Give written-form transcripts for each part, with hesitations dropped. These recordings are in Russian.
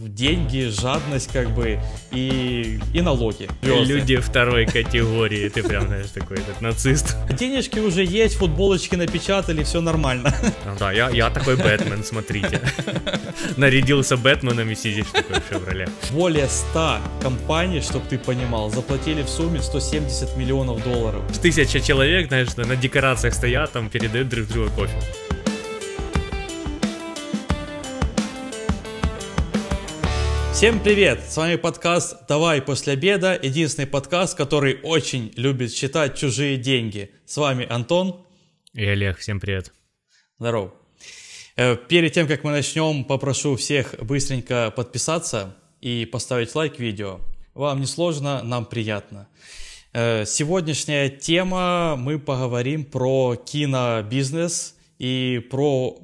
Деньги, жадность, как бы, и налоги. Люди второй категории, ты прям, знаешь, такой этот нацист. Денежки уже есть, футболочки напечатали, все нормально. Да, я такой Бэтмен, смотрите. Нарядился Бэтменом и сидишь такой в Chevrolet. Более 100 компаний, чтобы ты понимал, заплатили в сумме $170 миллионов. 1000 человек, знаешь, на декорациях стоят, там передают друг другу кофе. Всем привет! С вами подкаст «Давай после обеда», единственный подкаст, который очень любит считать чужие деньги. С вами Антон и Олег, всем привет. Здорово. Перед тем, как мы начнем, попрошу всех быстренько подписаться и поставить лайк видео. Вам не сложно, нам приятно. Сегодняшняя тема, мы поговорим про кинобизнес и про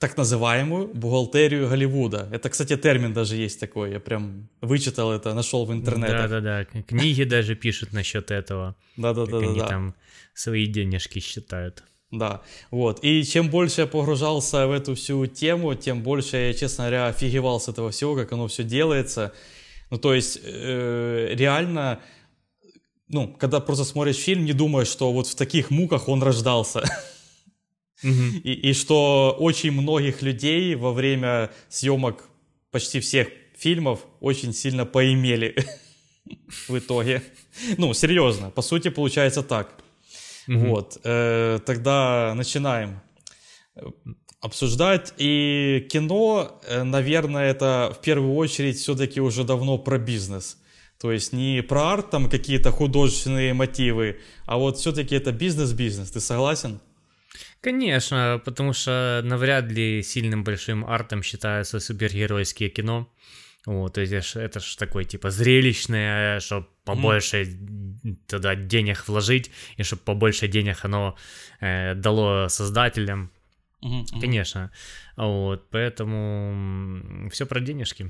так называемую бухгалтерию Голливуда. Это, кстати, термин даже есть такой, я прям вычитал это, нашел в интернете. Да-да-да, книги даже пишут насчет этого. Да-да-да. Как они там свои денежки считают. Да, вот. И чем больше я погружался в эту всю тему, тем больше я, честно говоря, офигевал с этого всего, как оно все делается. Ну, то есть, реально... Ну, когда просто смотришь фильм, не думаешь, что вот в таких муках он рождался. Mm-hmm. И что очень многих людей во время съемок почти всех фильмов очень сильно поимели в итоге. Ну, серьезно, по сути получается так. Mm-hmm. Вот, тогда начинаем обсуждать. И кино, наверное, это в первую очередь все-таки уже давно про бизнес. То есть не про арт, там какие-то художественные мотивы, а вот все-таки это бизнес-бизнес, ты согласен? Конечно, потому что навряд ли сильным большим артом считается супергеройское кино. Вот, то есть это же такое типа зрелищное, чтобы побольше туда денег вложить, и чтобы побольше денег оно дало создателям. Mm-hmm. Конечно. Вот, поэтому все про денежки.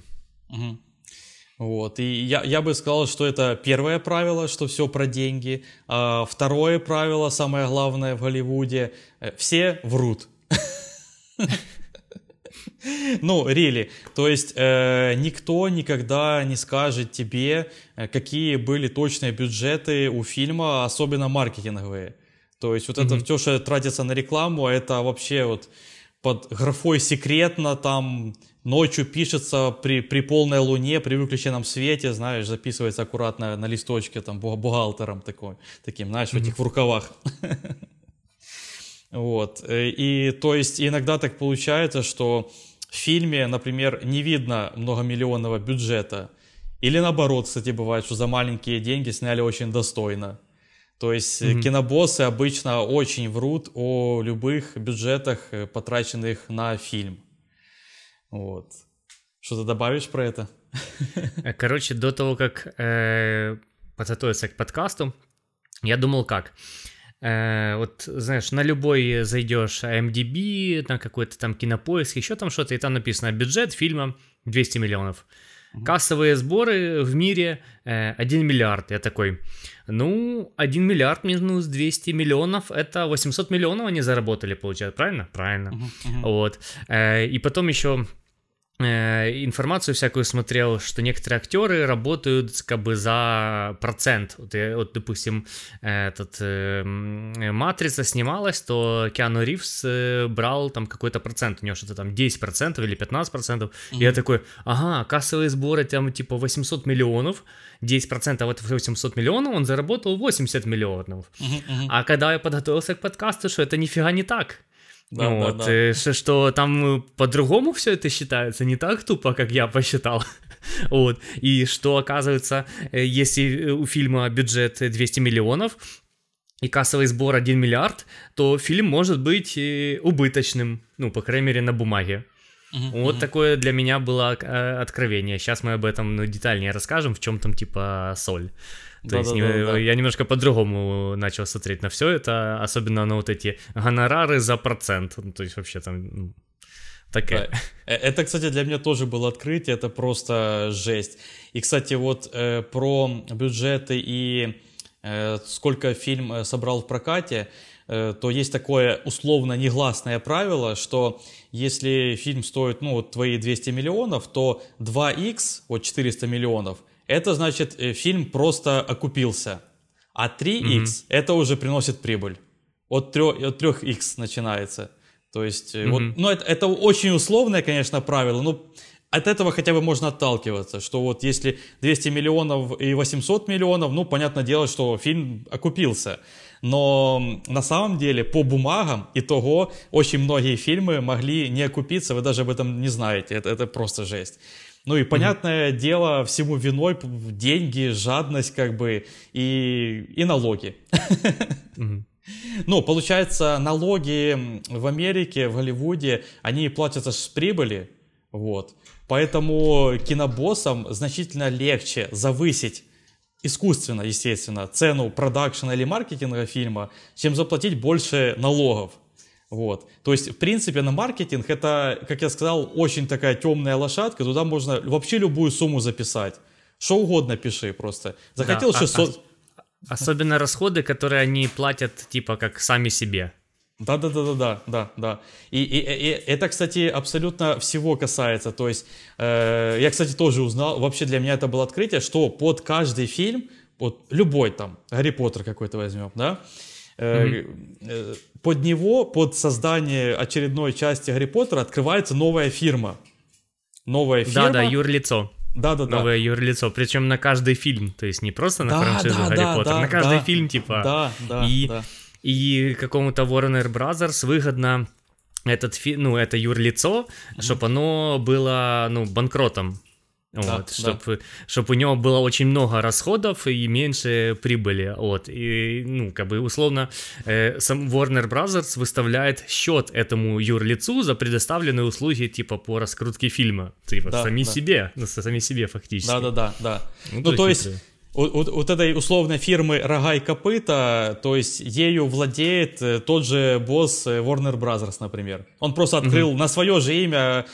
Mm-hmm. Вот, и я бы сказал, что это первое правило, что все про деньги. А второе правило, самое главное в Голливуде, все врут. Ну, really. То есть никто никогда не скажет тебе, какие были точные бюджеты у фильма, особенно маркетинговые. То есть вот это все, что тратится на рекламу, это вообще вот под графой «секретно» там... Ночью пишется при полной луне, при выключенном свете, знаешь, записывается аккуратно на листочке там бухгалтером таким, знаешь, в этих в рукавах. Вот, и то есть иногда так получается, что в фильме, например, не видно многомиллионного бюджета. Или наоборот, кстати, бывает, что за маленькие деньги сняли очень достойно. То есть кинобоссы обычно очень врут о любых бюджетах, потраченных на фильм. Вот. Что ты добавишь про это? Короче, до того, как подготовиться к подкасту, я думал как. Вот, знаешь, на любой зайдешь IMDb, на какой-то там Кинопоиск, еще там что-то, и там написано бюджет фильма 200 миллионов. Кассовые сборы в мире 1 миллиард. Я такой, ну, 1 миллиард минус 200 миллионов, это 800 миллионов они заработали, получается, правильно? Правильно. Вот. И потом еще информацию всякую смотрел, что некоторые актеры работают как бы за процент. Вот допустим, «Матрица» снималась, то Киану Ривз брал там какой-то процент, у него что-то там 10% или 15%. И я такой, ага, кассовые сборы там типа 800 миллионов, 10% от 800 миллионов, он заработал 80 миллионов. А когда я подготовился к подкасту, что это нифига не так. Да, вот, да, да. Что там по-другому все это считается, не так тупо, как я посчитал. Вот. И что, оказывается, если у фильма бюджет 200 миллионов и кассовый сбор 1 миллиард, то фильм может быть убыточным, ну, по крайней мере, на бумаге. Вот такое для меня было откровение. Сейчас мы об этом детальнее расскажем, в чем там типа соль. То есть я немножко по-другому начал смотреть на все это, особенно на вот эти гонорары за процент. То есть вообще там такая. Да. Это, кстати, для меня тоже было открытие, это просто жесть. И, кстати, вот про бюджеты и сколько фильм собрал в прокате. то есть такое условно негласное правило, что если фильм стоит, ну, вот твои 200 миллионов, то 2х, вот 400 миллионов, это значит фильм просто окупился, а 3х это уже приносит прибыль. От 3х начинается. То есть, вот, ну, это очень условное, конечно, правило, но от этого хотя бы можно отталкиваться, что вот если 200 миллионов и 800 миллионов, ну, понятное дело, что фильм окупился. Но на самом деле по бумагам итого очень многие фильмы могли не окупиться, вы даже об этом не знаете, это просто жесть. Ну и понятное дело, всему виной деньги, жадность как бы и налоги. Ну, получается, налоги в Америке, в Голливуде, они платятся с прибыли, вот. Поэтому кинобоссам значительно легче завысить, искусственно, естественно, цену продакшена или маркетинга фильма, чем заплатить больше налогов. Вот. То есть, в принципе, на маркетинг это, как я сказал, очень такая темная лошадка, туда можно вообще любую сумму записать. Что угодно пиши просто. Захотел 600... Особенно расходы, которые они платят, типа, как сами себе. Да. И это, кстати, абсолютно всего касается. То есть, я, кстати, тоже узнал, вообще для меня это было открытие, что под каждый фильм, вот любой там, Гарри Поттер какой-то возьмем, да, под него, под создание очередной части Гарри Поттера открывается новая фирма. Новая фирма. Да, юрлицо. Новое юрлицо, причем на каждый фильм, то есть не просто на франшизу Гарри Поттер, на каждый фильм типа. И какому-то Warner Brothers выгодно это юрлицо, чтобы оно было, ну, банкротом. Чтобы у него было очень много расходов и меньше прибыли. И, ну, как бы условно, сам Warner Brothers выставляет счет этому юрлицу за предоставленные услуги типа по раскрутке фильма. Типа сами себе фактически. Ну, то есть вот этой условной фирмы «Рога и копыта», то есть ею владеет тот же босс Warner Brothers, например. Он просто открыл на свое же имя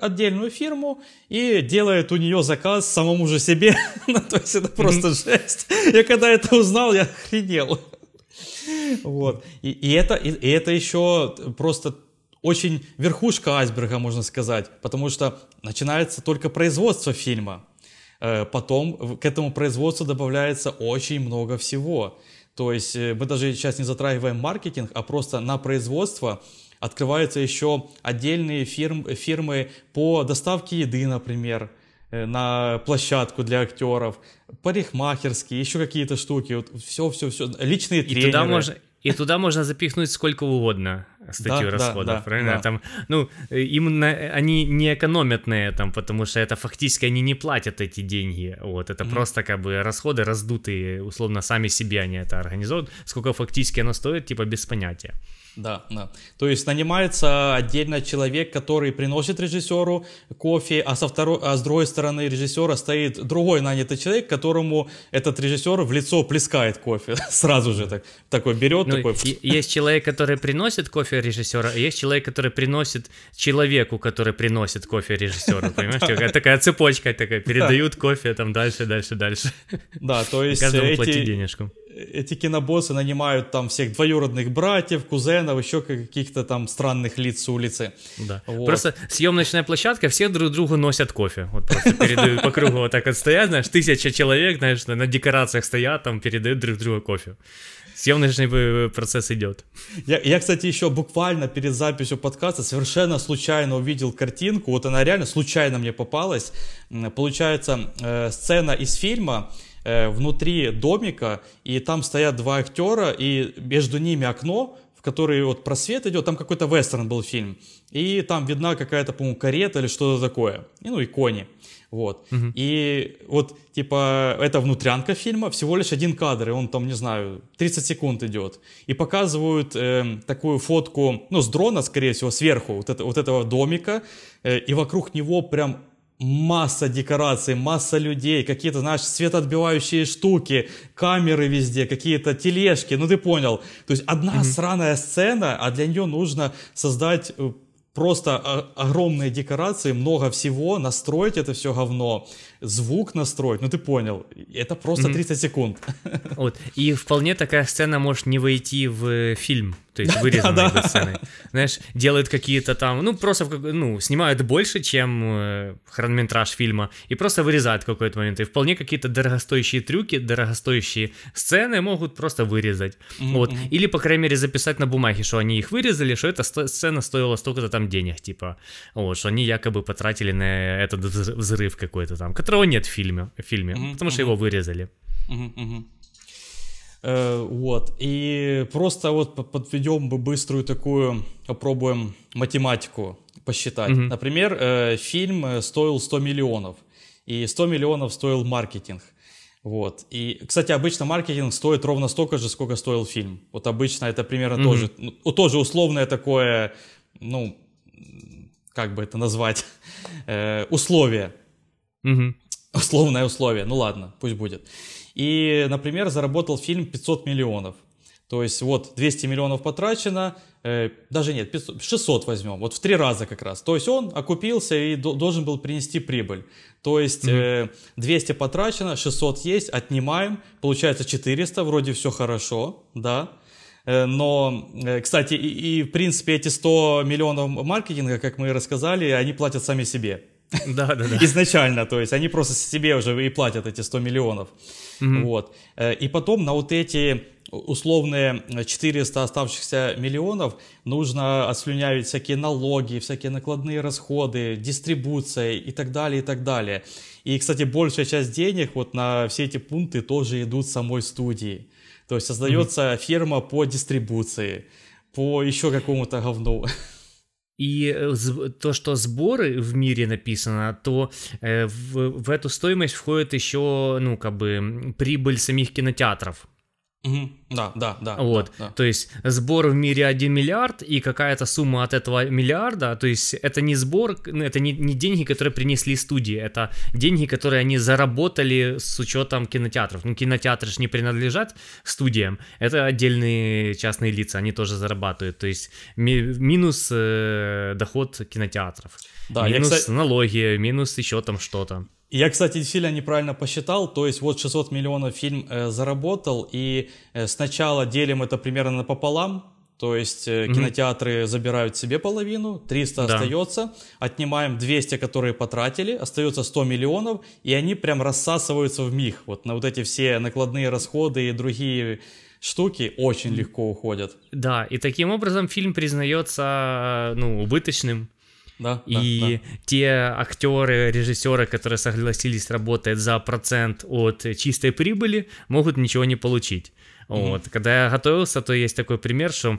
отдельную фирму и делает у нее заказ самому же себе. То есть это просто жесть. Я когда это узнал, я охренел. Вот. И это еще просто... очень верхушка айсберга, можно сказать, потому что начинается только производство фильма. Потом к этому производству добавляется очень много всего. То есть мы даже сейчас не затрагиваем маркетинг, а просто на производство открываются еще отдельные фирмы по доставке еды, например, на площадку для актеров, парикмахерские, еще какие-то штуки. Вот все. Личные тренеры. И туда можно запихнуть сколько угодно статью расходов, правильно? Там, ну, они не экономят на этом, потому что это фактически они не платят эти деньги. Это просто как бы расходы раздутые, условно, сами себе они это организуют. Сколько фактически оно стоит, типа, без понятия. То есть нанимается отдельно человек, который приносит режиссеру кофе, а с другой стороны режиссера стоит другой нанятый человек, которому этот режиссер в лицо плескает кофе, сразу же такой берет. Есть человек, который приносит кофе режиссера, а есть человек, который приносит человеку, который приносит кофе режиссеру, понимаешь? Такая цепочка такая, передают кофе, там дальше. Да, то есть каждому платить денежку. Эти кинобоссы нанимают там всех двоюродных братьев, кузенов, еще каких-то там странных лиц с улицы. Просто съемочная площадка, все друг другу носят кофе. Вот просто передают по кругу, вот так вот стоят, знаешь, 1000 человек, знаешь, на декорациях стоят, там передают друг другу кофе. Съемочный процесс идет. Я, кстати, еще буквально перед записью подкаста совершенно случайно увидел картинку, вот она реально случайно мне попалась. Получается, сцена из фильма, внутри домика, и там стоят два актера, и между ними окно, в которое вот просвет идет, там какой-то вестерн был фильм, и там видна какая-то, по-моему, карета или что-то такое, и, ну, и кони, вот. И вот, типа, это внутрянка фильма, всего лишь один кадр, и он там, не знаю, 30 секунд идет, и показывают такую фотку, ну, с дрона, скорее всего, сверху вот этого домика, и вокруг него прям масса декораций, масса людей, какие-то, знаешь, светоотбивающие штуки, камеры везде, какие-то тележки, ну ты понял. То есть одна сраная сцена, а для нее нужно создать просто огромные декорации, много всего, настроить это все говно, звук настроить, ну ты понял, это просто 30 секунд. Вот. И вполне такая сцена может не войти в фильм, то есть вырезанные сцены. Знаешь, делают какие-то там, ну просто, ну, снимают больше, чем хронометраж фильма, и просто вырезают какой-то момент, и вполне какие-то дорогостоящие трюки, дорогостоящие сцены могут просто вырезать. Вот. Или, по крайней мере, записать на бумаге, что они их вырезали, что эта сцена стоила столько-то там денег, типа, вот, что они якобы потратили на этот взрыв какой-то там, которого нет в фильме потому что его вырезали. Вот, и просто вот подведем бы быструю такую, попробуем математику посчитать. Например, фильм стоил 100 миллионов, и 100 миллионов стоил маркетинг. Вот, и, кстати, обычно маркетинг стоит ровно столько же, сколько стоил фильм. Вот обычно это примерно тоже условное такое, ну, как бы это назвать, условие. Условное условие, ну ладно, пусть будет. И, например, заработал фильм 500 миллионов. То есть вот 200 миллионов потрачено, даже нет, 500, 600 возьмем, вот в 3 раза как раз. То есть он окупился и должен был принести прибыль. То есть 200 потрачено, 600 есть, отнимаем, получается 400, вроде все хорошо, да. Но, кстати, и в принципе эти 100 миллионов маркетинга, как мы и рассказали, они платят сами себе. Да. Изначально, то есть они просто себе уже и платят эти 100 миллионов. Вот. И потом на вот эти условные 400 оставшихся миллионов нужно отслюнявить всякие налоги, всякие накладные расходы, дистрибуция и так далее, и так далее. И, кстати, большая часть денег вот на все эти пункты тоже идут самой студии. То есть создается фирма по дистрибуции, по еще какому-то говну. И то, что сборы в мире написано, то в эту стоимость входит еще, ну, как бы, прибыль самих кинотеатров. Да. Вот, да. То есть сбор в мире 1 миллиард, и какая-то сумма от этого миллиарда, то есть это не сбор, это не деньги, которые принесли студии, это деньги, которые они заработали с учетом кинотеатров. Ну, кинотеатры же не принадлежат студиям, это отдельные частные лица, они тоже зарабатывают, то есть минус доход кинотеатров, да, минус налоги, минус еще там что-то. Я, кстати, сильно неправильно посчитал, то есть вот 600 миллионов фильм заработал, и сначала делим это примерно напополам, то есть кинотеатры забирают себе половину, 300 остается, отнимаем 200, которые потратили, остается 100 миллионов, и они прям рассасываются в миг, вот на вот эти все накладные расходы и другие штуки очень легко уходят. Да, и таким образом фильм признается, ну, убыточным. Да. Те актеры, режиссеры, которые согласились работать за процент от чистой прибыли, могут ничего не получить. Вот. Когда я готовился, то есть такой пример, что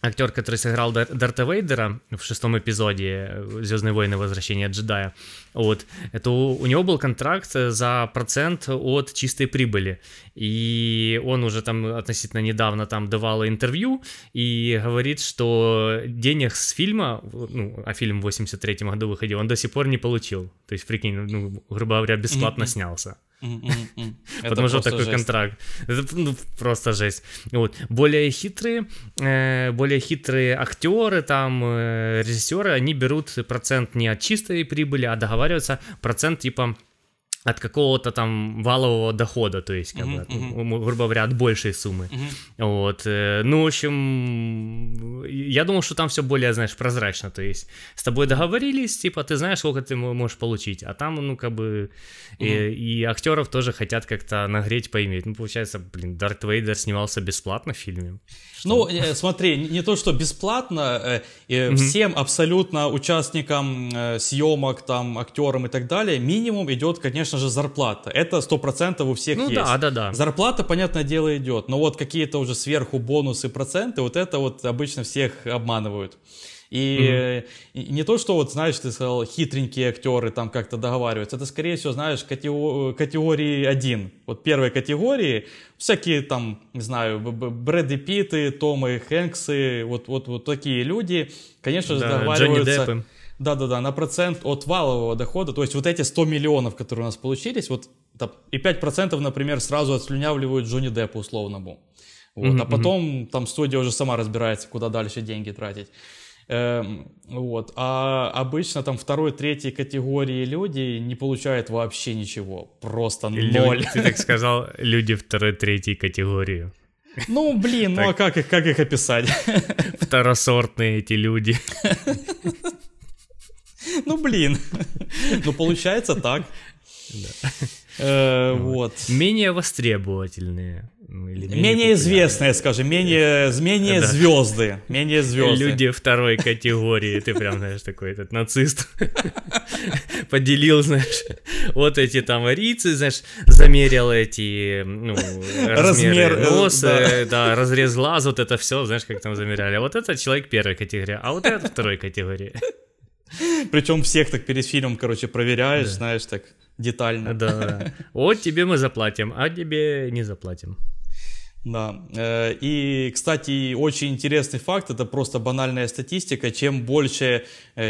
актер, который сыграл Дарта Вейдера в 6 эпизоде «Звёздные войны. Возвращение джедая», вот, это у него был контракт за процент от чистой прибыли. И он уже там относительно недавно там давал интервью и говорит, что денег с фильма, ну, а фильм в 83-м году выходил, он до сих пор не получил. То есть, прикинь, ну, грубо говоря, бесплатно снялся. Потому что такой контракт. Это, ну, просто жесть. Вот. Более хитрые актеры, там, режиссеры, они берут процент не от чистой прибыли, а договариваются процент типа от какого-то там валового дохода, то есть, как бы, грубо говоря, от большей суммы. Вот. Ну, в общем, я думал, что там все более, знаешь, прозрачно, то есть с тобой договорились, типа, ты знаешь, сколько ты можешь получить, а там, ну, как бы, и актеров тоже хотят как-то нагреть, поиметь. Ну, получается, блин, Дарт Вейдер снимался бесплатно в фильме. Что? Ну, смотри, не то, что бесплатно, всем абсолютно участникам съемок, там, актерам и так далее, минимум идет, конечно же, зарплата. Это 100% у всех есть. Да. Зарплата, понятное дело, идет, но вот какие-то уже сверху бонусы, проценты, вот это вот обычно всех обманывают. И не то, что вот, знаешь, ты сказал, хитренькие актеры там как-то договариваются, это, скорее всего, знаешь, категории 1. Вот первой категории всякие там, не знаю, Брэды Питты, Томы Хэнксы, вот такие люди, конечно же, договариваются... Да, на процент от валового дохода, то есть вот эти 100 миллионов, которые у нас получились, вот, и 5%, например, сразу отслюнявливают Джонни Деппу условному, вот, а потом там студия уже сама разбирается, куда дальше деньги тратить. Вот. А обычно там второй, третьей категории люди не получают вообще ничего, просто ноль. Ты так сказал, люди второй, третьей категории. Ну, блин, ну а как их описать? Второсортные эти люди. Ну, блин. Ну, получается так. Вот. Менее востребовательные. Менее известные, скажем, менее звезды. Менее звезды. Люди второй категории. Ты прям, знаешь, такой этот нацист. Поделил, знаешь, вот эти там арийцы, знаешь, замерил эти, ну, размеры носа, да, разрез глаз, вот это все, знаешь, как там замеряли. А вот это человек первой категории, а вот это второй категории. Причем всех так перед фильмом, короче, проверяешь, знаешь, так детально. Да. Вот тебе мы заплатим, а тебе не заплатим. Да. И, кстати, очень интересный факт, это просто банальная статистика. Чем больше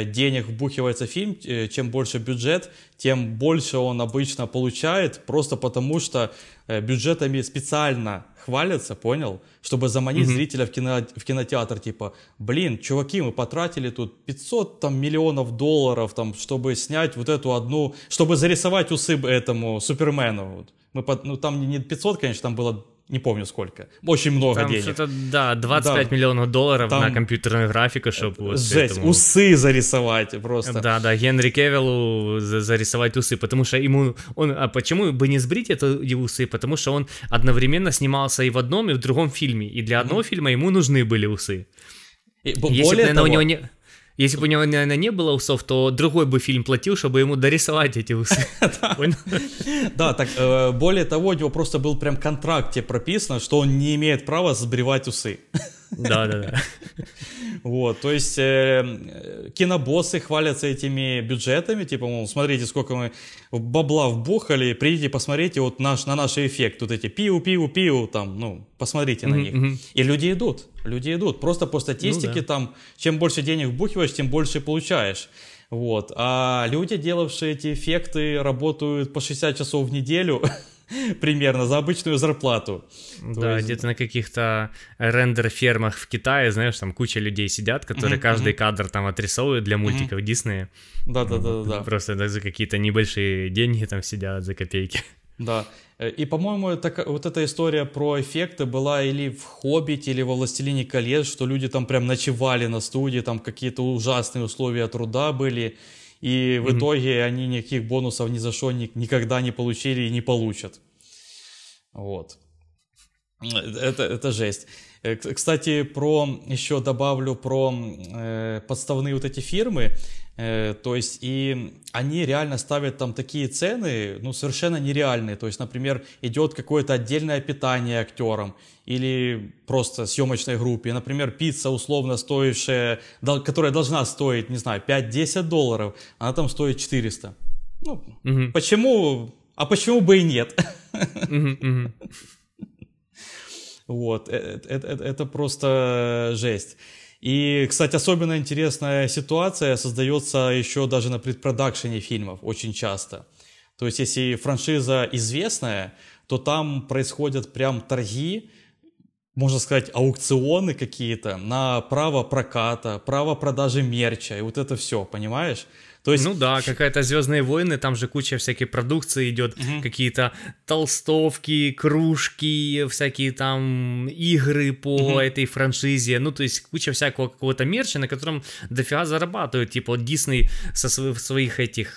денег вбухивается в фильм, чем больше бюджет, тем больше он обычно получает, просто потому что бюджетами специально хвалятся, понял? Чтобы заманить зрителя в кинотеатр, типа, блин, чуваки, мы потратили тут 500 там, миллионов долларов, там, чтобы снять вот эту одну, чтобы зарисовать усы этому Супермену. Вот. Ну, там не 500, конечно, там было... Не помню сколько. Очень много там денег. Да, 25 миллионов долларов там... на компьютерную графику, чтобы... Вот жесть, этому... усы зарисовать просто. Да, Генри Кевиллу зарисовать усы, потому что ему... А почему бы не сбрить эти усы? Потому что он одновременно снимался и в одном, и в другом фильме. И для одного фильма ему нужны были усы. Если бы у него, наверное, не было усов, то другой бы фильм платил, чтобы ему дорисовать эти усы. Да, так, более того, у него просто был прям в контракте прописано, что он не имеет права сбривать усы. Да. Вот, то есть кинобоссы хвалятся этими бюджетами, типа, мол, смотрите, сколько мы бабла вбухали, придите, посмотрите вот на наш эффект, вот эти пиу-пиу-пиу, там, ну, посмотрите на них. И люди идут, просто по статистике там, чем больше денег вбухиваешь, тем больше получаешь. Вот, а люди, делавшие эти эффекты, работают по 60 часов в неделю, примерно, за обычную зарплату. Да, есть... где-то на каких-то рендер-фермах в Китае, знаешь, там куча людей сидят, которые каждый кадр там отрисовывают для мультиков Диснея. Да. Просто за какие-то небольшие деньги там сидят, за копейки. Да, и, по-моему, вот эта история про эффекты была или в «Хоббите», или во «Властелине колец», что люди там прям ночевали на студии, там какие-то ужасные условия труда были. И в итоге они никаких бонусов ни за что никогда не получили и не получат. Вот. Это жесть. Кстати, еще добавлю про подставные вот эти фирмы. То есть, и они реально ставят там такие цены, ну, совершенно нереальные. То есть, например, идет какое-то отдельное питание актерам или просто съемочной группе. Например, пицца, условно стоившая, которая должна стоить, не знаю, 5-10 долларов, она там стоит 400. Ну, почему? А почему бы и нет? Вот, это просто жесть. И, кстати, особенно интересная ситуация создается еще даже на предпродакшене фильмов очень часто. То есть, если франшиза известная, то там происходят прям торги, можно сказать, аукционы какие-то на право проката, право продажи мерча и вот это все, понимаешь? То есть... Ну да, какая-то «Звёздные войны», там же куча всякой продукции идет, какие-то толстовки, кружки, всякие там игры по этой франшизе, ну то есть куча всякого какого-то мерча, на котором дофига зарабатывают, типа Дисней со своих этих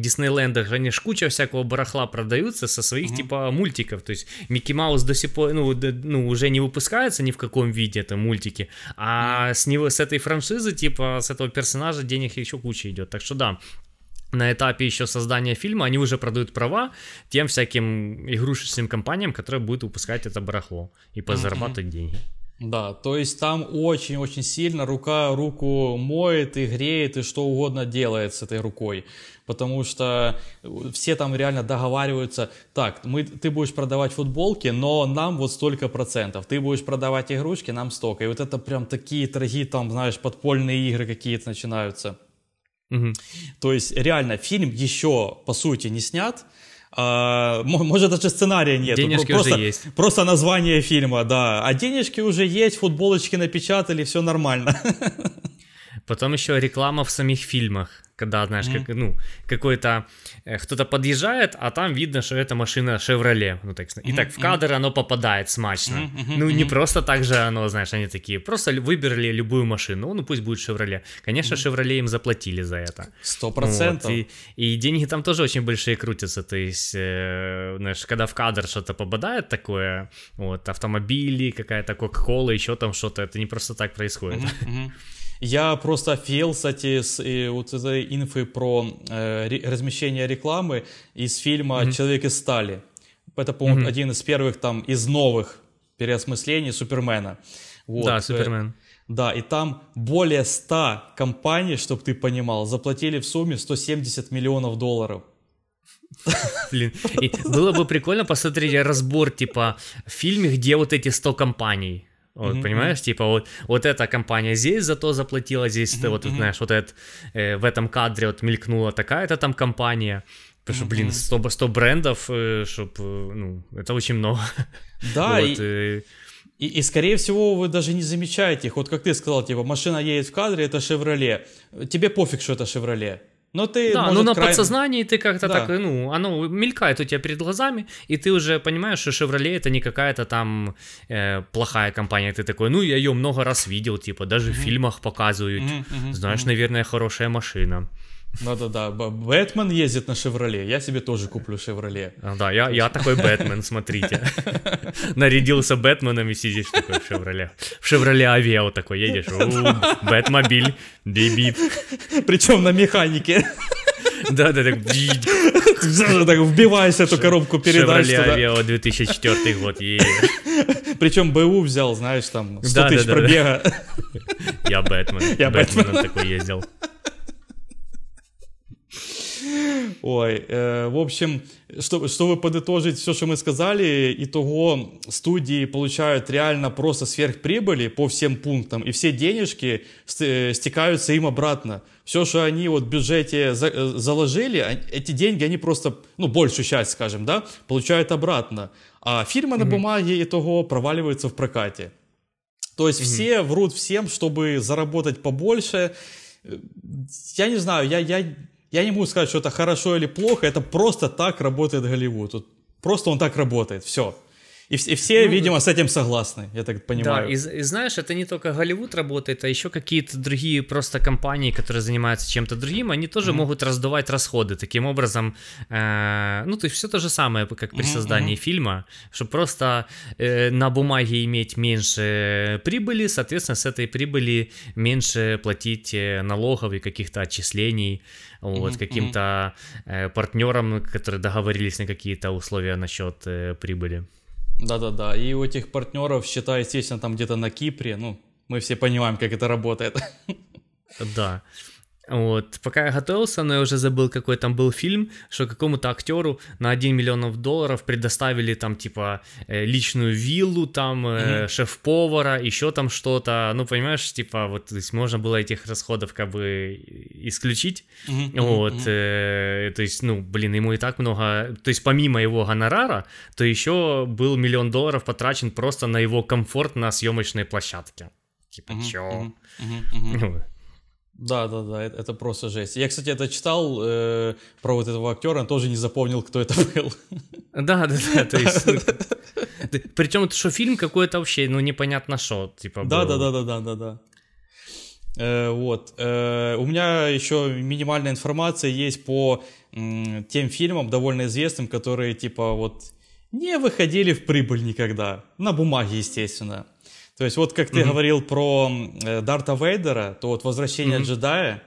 Диснейлендах, они ж куча всякого барахла продаются со своих типа мультиков, то есть Микки Маус до сих пор, ну уже не выпускается ни в каком виде, это мультики, а с этой франшизы, типа с этого персонажа денег еще куча идет. Так что да, на этапе еще создания фильма они уже продают права тем всяким игрушечным компаниям, которые будут выпускать это барахло и позарабатывать деньги. Да, то есть там очень-очень сильно рука руку моет и греет, и что угодно делает с этой рукой. Потому что все там реально договариваются, так, ты будешь продавать футболки, но нам вот столько процентов, ты будешь продавать игрушки, нам столько. И вот это прям такие торги, там, знаешь, подпольные игры какие-то начинаются. То есть реально фильм еще по сути не снят, может даже сценария нет, денежки просто, уже есть. Просто название фильма, да, а денежки уже есть, футболочки напечатали, все нормально. Потом еще реклама в самих фильмах, когда, знаешь, как, ну, какой-то кто-то подъезжает, а там видно, что это машина Chevrolet. Ну, так, и так в кадр оно попадает смачно. Ну, не просто так же оно, знаешь, они такие, просто выбрали любую машину, ну, пусть будет Chevrolet. Конечно, Chevrolet им заплатили за это. 100%. Вот, и деньги там тоже очень большие крутятся. То есть, знаешь, когда в кадр что-то попадает такое, вот, автомобили, какая-то Coca-Cola, еще там что-то, это не просто так происходит. Я просто офигел, кстати, с вот этой инфы про размещение рекламы из фильма «Человек из стали». Это, по-моему, один из первых там из новых переосмыслений Супермена. Вот. Да, Супермен. Да, и там более 100 компаний, чтобы ты понимал, заплатили в сумме $170 миллионов. Блин, и было бы прикольно посмотреть разбор, типа, в фильме, где вот эти 100 компаний. Вот, понимаешь, типа вот эта компания здесь зато заплатила, здесь ты вот, знаешь, вот это, в этом кадре вот мелькнула такая-то там компания. Потому что, блин, 100 брендов, чтобы, ну, это очень много. Да, вот, и скорее всего вы даже не замечаете их. Вот как ты сказал, типа, машина едет в кадре, это Chevrolet. Тебе пофиг, что это Chevrolet. Но ты, да, может, ну на подсознании ты как-то так, ну, оно мелькает у тебя перед глазами, и ты уже понимаешь, что Chevrolet это не какая-то там плохая компания. Ты такой, ну, я ее много раз видел, типа, даже в фильмах показывают, знаешь, наверное, хорошая машина. Да-да-да, Бэтмен ездит на Chevrolet, я себе тоже куплю Chevrolet. А, да, я такой Бэтмен, смотрите. Нарядился Бэтменом и сидишь такой в Chevrolet. В Chevrolet Aveo такой едешь, Бэтмобиль, бип-бип. Причем на механике. Да-да, так вбиваешь эту коробку передач. Chevrolet Aveo 2004 год, едешь. Причем БУ взял, знаешь, там 100 тысяч пробега. Я Бэтмен, Бэтменом такой ездил. Ой, в общем, чтобы подытожить все, что мы сказали, итого студии получают реально просто сверхприбыли по всем пунктам, и все денежки стекаются им обратно. Все, что они вот в бюджете заложили, эти деньги они просто, ну, большую часть, скажем, да, получают обратно. А фирма на бумаге итого проваливается в прокате. То есть все врут всем, чтобы заработать побольше. Я не знаю, я не могу сказать, что это хорошо или плохо, это просто так работает Голливуд. Вот просто он так работает, все. И все, ну, видимо, с этим согласны, я так понимаю. Да, и знаешь, это не только Голливуд работает, а еще какие-то другие просто компании, которые занимаются чем-то другим, они тоже могут раздувать расходы. Таким образом, ну, то есть все то же самое, как при создании фильма, чтобы просто на бумаге иметь меньше прибыли, соответственно, с этой прибыли меньше платить налогов и каких-то отчислений вот, каким-то партнерам, которые договорились на какие-то условия насчет прибыли. Да-да-да, и у этих партнеров, считай, естественно, там где-то на Кипре, ну, мы все понимаем, как это работает. Да, вот, пока я готовился, но я уже забыл, какой там был фильм, что какому-то актеру на $1 миллион предоставили там, типа, личную виллу, там, шеф-повара, еще там что-то, ну, понимаешь, типа, вот, то есть можно было этих расходов, как бы, исключить, вот, то есть, ну, блин, ему и так много, то есть, помимо его гонорара, то еще был $1 миллион потрачен просто на его комфорт на съемочной площадке, типа, чё? Да-да-да, это просто жесть. Я, кстати, это читал про вот этого актера, он тоже не запомнил, кто это был. Да-да-да, то есть... Причем это что, фильм какой-то вообще, ну, непонятно что, типа... Да-да-да-да-да-да. Вот. У меня еще минимальная информация есть по тем фильмам, довольно известным, которые, типа, вот, не выходили в прибыль никогда. На бумаге, естественно. То есть вот как ты говорил про Дарта Вейдера, то вот «Возвращение джедая»,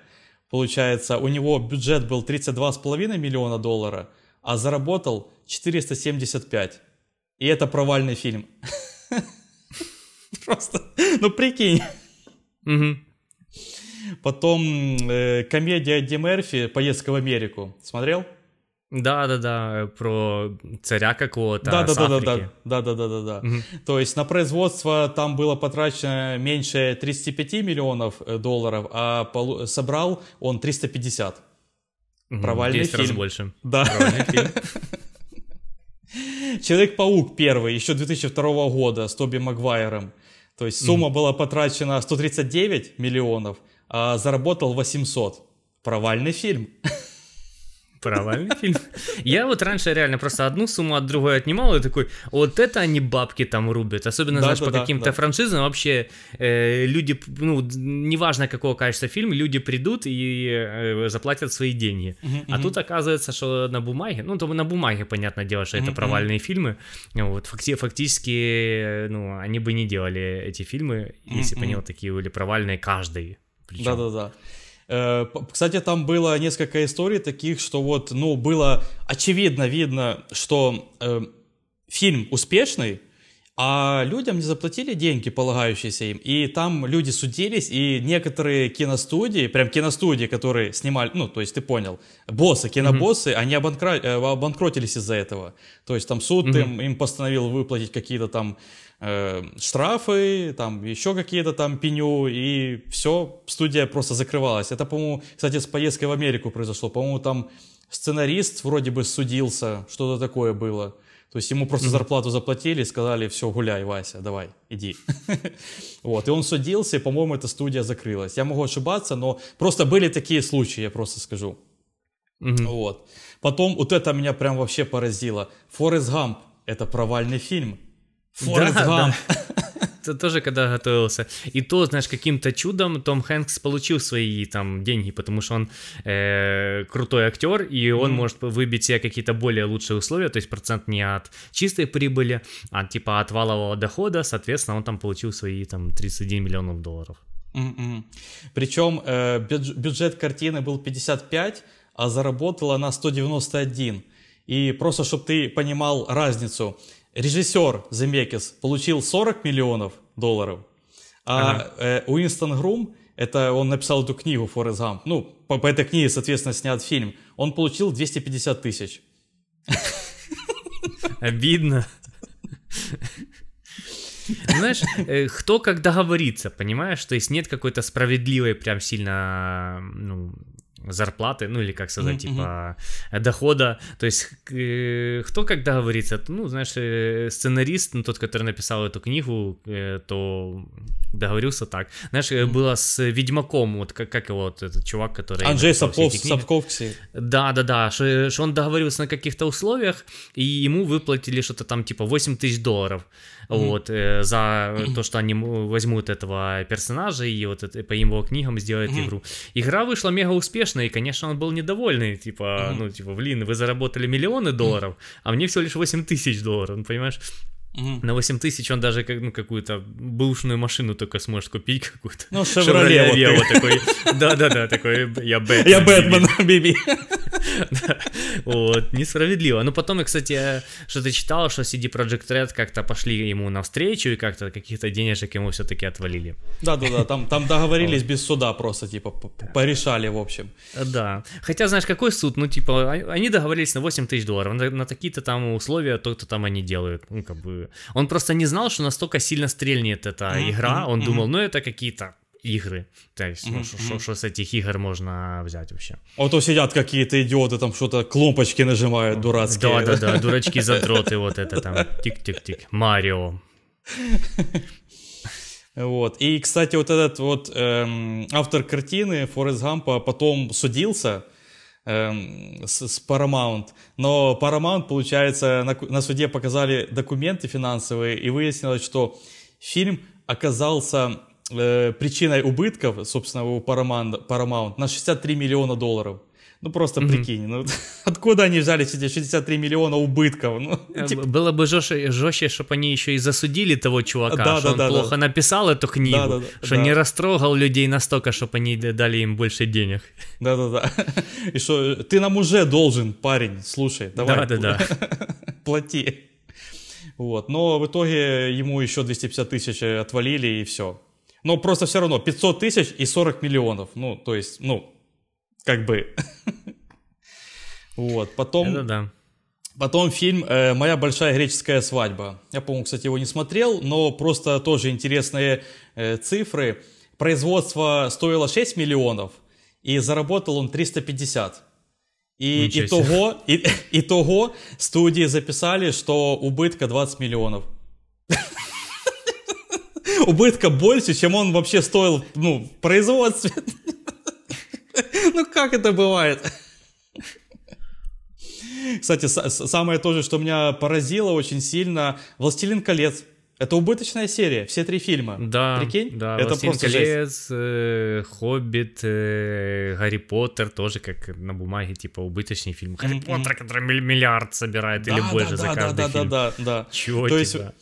получается, у него бюджет был $32,5 миллиона, а заработал 475. И это провальный фильм. Просто, ну прикинь. Потом комедия Эдди Мерфи «Поездка в Америку». Смотрел? Да-да-да, про царя какого-то с Африки. Да-да-да-да. То есть на производство там было потрачено меньше $35 миллионов, а собрал он 350. Провальный 10 фильм. 10 раз больше. Да. Человек-паук первый, еще 2002 года с Тоби Магуайром. То есть сумма была потрачена $139 миллионов, заработал 800. Провальный фильм. Провальный фильм. Я вот раньше реально просто одну сумму от другой отнимал и такой, вот это они бабки там рубят. Особенно, знаешь, по каким-то франшизам вообще люди, ну, неважно какого качества фильм, люди придут и заплатят свои деньги. А тут оказывается, что на бумаге, ну, то на бумаге, понятное дело, что это провальные фильмы. Вот фактически, ну, они бы не делали эти фильмы, если бы они вот такие были провальные каждый. Да-да-да. Кстати, там было несколько историй таких, что вот, ну, было очевидно видно, что фильм успешный, а людям не заплатили деньги, полагающиеся им. И там люди судились, и некоторые киностудии, прям киностудии, которые снимали, ну, то есть ты понял, боссы, кинобоссы, они обанкротились из-за этого. То есть там суд им постановил выплатить какие-то там штрафы, там еще какие-то там пеню, и все, студия просто закрывалась. Это, по-моему, кстати, с поездкой в Америку произошло. По-моему, там сценарист вроде бы судился, что-то такое было. То есть ему просто зарплату заплатили и сказали, все, гуляй, Вася, давай, иди. Вот, и он судился, и, по-моему, эта студия закрылась. Я могу ошибаться, но просто были такие случаи, я просто скажу. Вот. Потом вот это меня прям вообще поразило. «Форрест Гамп» — это провальный фильм. «Форрест Гамп». Это тоже когда готовился. И то, знаешь, каким-то чудом Том Хэнкс получил свои там деньги, потому что он крутой актер, и он может выбить себе какие-то более лучшие условия, то есть процент не от чистой прибыли, а типа от валового дохода, соответственно, он там получил свои там 31 миллионов долларов. Причем бюджет картины был 55, а заработала она 191. И просто, чтобы ты понимал разницу, режиссер Земекис получил 40 миллионов долларов, а Уинстон Грум, это он написал эту книгу «Форрест Гамп», ну, по этой книге, соответственно, снят фильм, он получил 250 тысяч. Обидно. Знаешь, кто как договорится, понимаешь? То есть нет какой-то справедливой прям сильно, ну, зарплаты, ну или как сказать, типа дохода, то есть кто как договорится, ну знаешь, сценарист, ну тот, который написал эту книгу, то договорился так, знаешь, было с Ведьмаком, вот как его вот этот чувак, который... Андрей Сапковский. Да, что он договорился на каких-то условиях, и ему выплатили что-то там типа 8 тысяч долларов, вот, за то, что они возьмут этого персонажа и вот это, по его книгам сделают игру. Игра вышла мега успешно, и, конечно, он был недовольный, типа, ну, типа, блин, вы заработали миллионы долларов, а мне всего лишь 8 тысяч долларов, ну, понимаешь? На 8 тысяч он даже ну, какую-то бэушную машину только сможет купить какую-то. Ну, Chevrolet Aveo такой. Да-да-да, такой, я Бэтмен. Я Бэтмен, биби. Вот, несправедливо. Ну, потом, кстати, что-то читал, что CD Project Red как-то пошли ему навстречу и как-то каких-то денежек ему все-таки отвалили. Да-да-да, там договорились без суда просто, типа, порешали, в общем. Да, хотя, знаешь, какой суд? Ну, типа, они договорились на 8 тысяч долларов, на такие-то там условия, то-то там они делают, ну, как бы. Он просто не знал, что настолько сильно стрельнет эта игра. Он думал, ну это какие-то игры. То есть, ну что с этих игр можно взять вообще? А то сидят какие-то идиоты, там что-то кнопочки нажимают дурацкие. Да-да-да, дурачки-задроты, вот это там. Тик-тик-тик, Марио. Вот. И, кстати, вот этот вот автор картины «Форрест Гампа» потом судился с Paramount, но Paramount, получается, на суде показали документы финансовые, и выяснилось, что фильм оказался причиной убытков, собственно, у Paramount на 63 миллиона долларов. Ну, просто прикинь, ну, откуда они взяли эти 63 миллиона убытков? Ну, типа... Было бы жестче, чтобы они еще и засудили того чувака, что он плохо написал эту книгу, не растрогал людей настолько, чтобы они дали им больше денег. Да-да-да. И что ты нам уже должен, парень, слушай, давай, плати. Вот. Но в итоге ему еще 250 тысяч отвалили, и все. Но просто все равно 500 тысяч и 40 миллионов, ну, то есть, ну... Как бы. Вот. Потом фильм «Моя большая греческая свадьба». Я, по-моему, кстати, его не смотрел, но просто тоже интересные цифры. Производство стоило 6 миллионов, и заработал он 350. И итого студии записали, что убытка 20 миллионов. убытка больше, чем он вообще стоил, ну, в производстве. Ну, как это бывает? Кстати, самое тоже, что меня поразило очень сильно, «Властелин колец». Это убыточная серия, все три фильма. Да, прикинь? Да, это «Властелин колец», «Хоббит», «Гарри Поттер», тоже как на бумаге, типа, убыточный фильм. «Гарри Поттер», который миллиард собирает, да, или больше, да, за каждый фильм. Да. Чего то тебя? Есть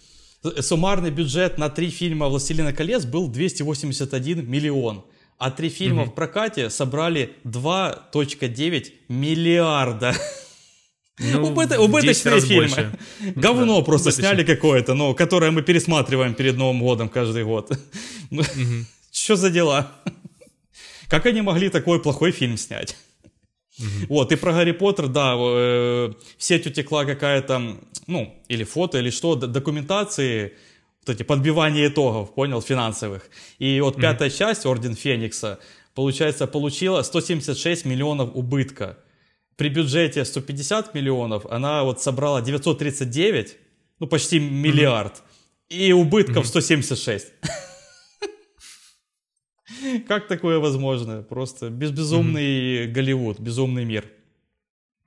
суммарный бюджет на три фильма «Властелина колец» был 281 миллион. А три фильма в прокате собрали 2.9 миллиарда. Ну, убыточные фильмы. Больше. Говно, да, просто убыточные. Сняли какое-то, но которое мы пересматриваем перед Новым годом каждый год. Что за дела? Как они могли такой плохой фильм снять? Вот, и про Гарри Поттер, да, в сеть утекла какая-то, ну, или фото, или что, документации, вот эти подбивания итогов, понял, финансовых. И вот пятая часть «Орден Феникса», получается, получила 176 миллионов убытка. При бюджете 150 миллионов она вот собрала 939, ну почти миллиард, и убытков 176. Как такое возможно? Просто безумный Голливуд, безумный мир.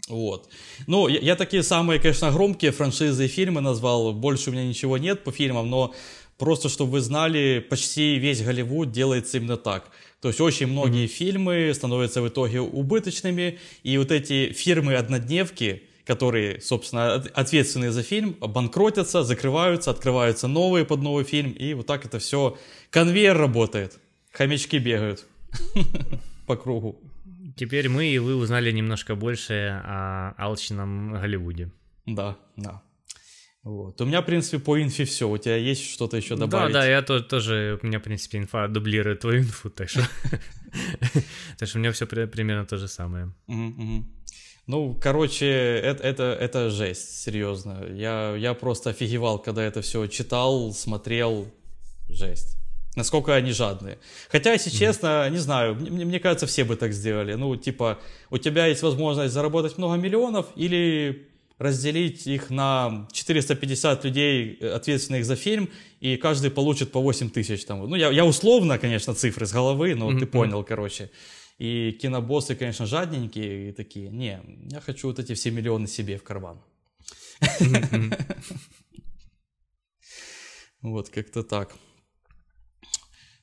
Вот. Ну, я такие самые, конечно, громкие франшизы и фильмы назвал, больше у меня ничего нет по фильмам, но просто, чтобы вы знали, почти весь Голливуд делается именно так. То есть очень многие фильмы становятся в итоге убыточными, и вот эти фирмы-однодневки, которые, собственно, ответственны за фильм, банкротятся, закрываются, открываются новые под новый фильм, и вот так это все, конвейер работает, хомячки бегают по кругу. Теперь мы и вы узнали немножко больше о алчном Голливуде. Да. Вот. У меня, в принципе, по инфе все. У тебя есть что-то еще добавить? Да, я тоже, у меня, в принципе, инфа дублирует твою инфу, так что у меня все примерно то же самое. Ну, короче, это жесть, серьезно. Я просто офигевал, когда это все читал, смотрел. Жесть. Насколько они жадные. Хотя, если честно, не знаю, мне кажется, все бы так сделали. Ну, типа, у тебя есть возможность заработать много миллионов или... разделить их на 450 людей, ответственных за фильм, и каждый получит по 8 тысяч. Там. Ну, я условно, конечно, цифры с головы, но ты понял, короче. И кинобоссы, конечно, жадненькие и такие, не, я хочу вот эти все миллионы себе в карман. Вот, как-то так.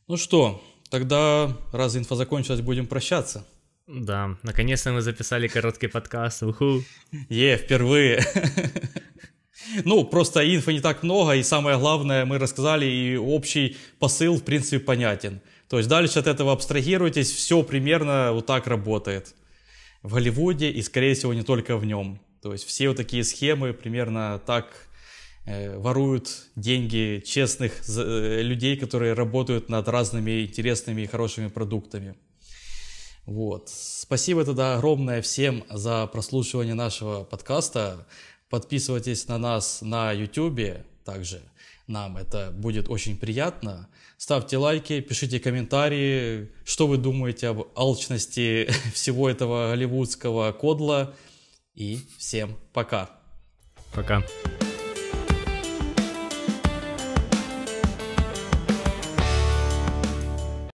Ну что, тогда, раз инфа закончилась, будем прощаться. Да, наконец-то мы записали короткий подкаст. Впервые. Ну, просто инфы не так много, и самое главное, мы рассказали, и общий посыл, в принципе, понятен. То есть дальше от этого абстрагируйтесь, все примерно вот так работает в Голливуде, и, скорее всего, не только в нем. То есть все вот такие схемы примерно так воруют деньги честных людей, которые работают над разными интересными и хорошими продуктами. Вот. Спасибо тогда огромное всем за прослушивание нашего подкаста. Подписывайтесь на нас на YouTube также. Нам это будет очень приятно. Ставьте лайки, пишите комментарии, что вы думаете об алчности всего этого голливудского кодла. И всем пока. Пока.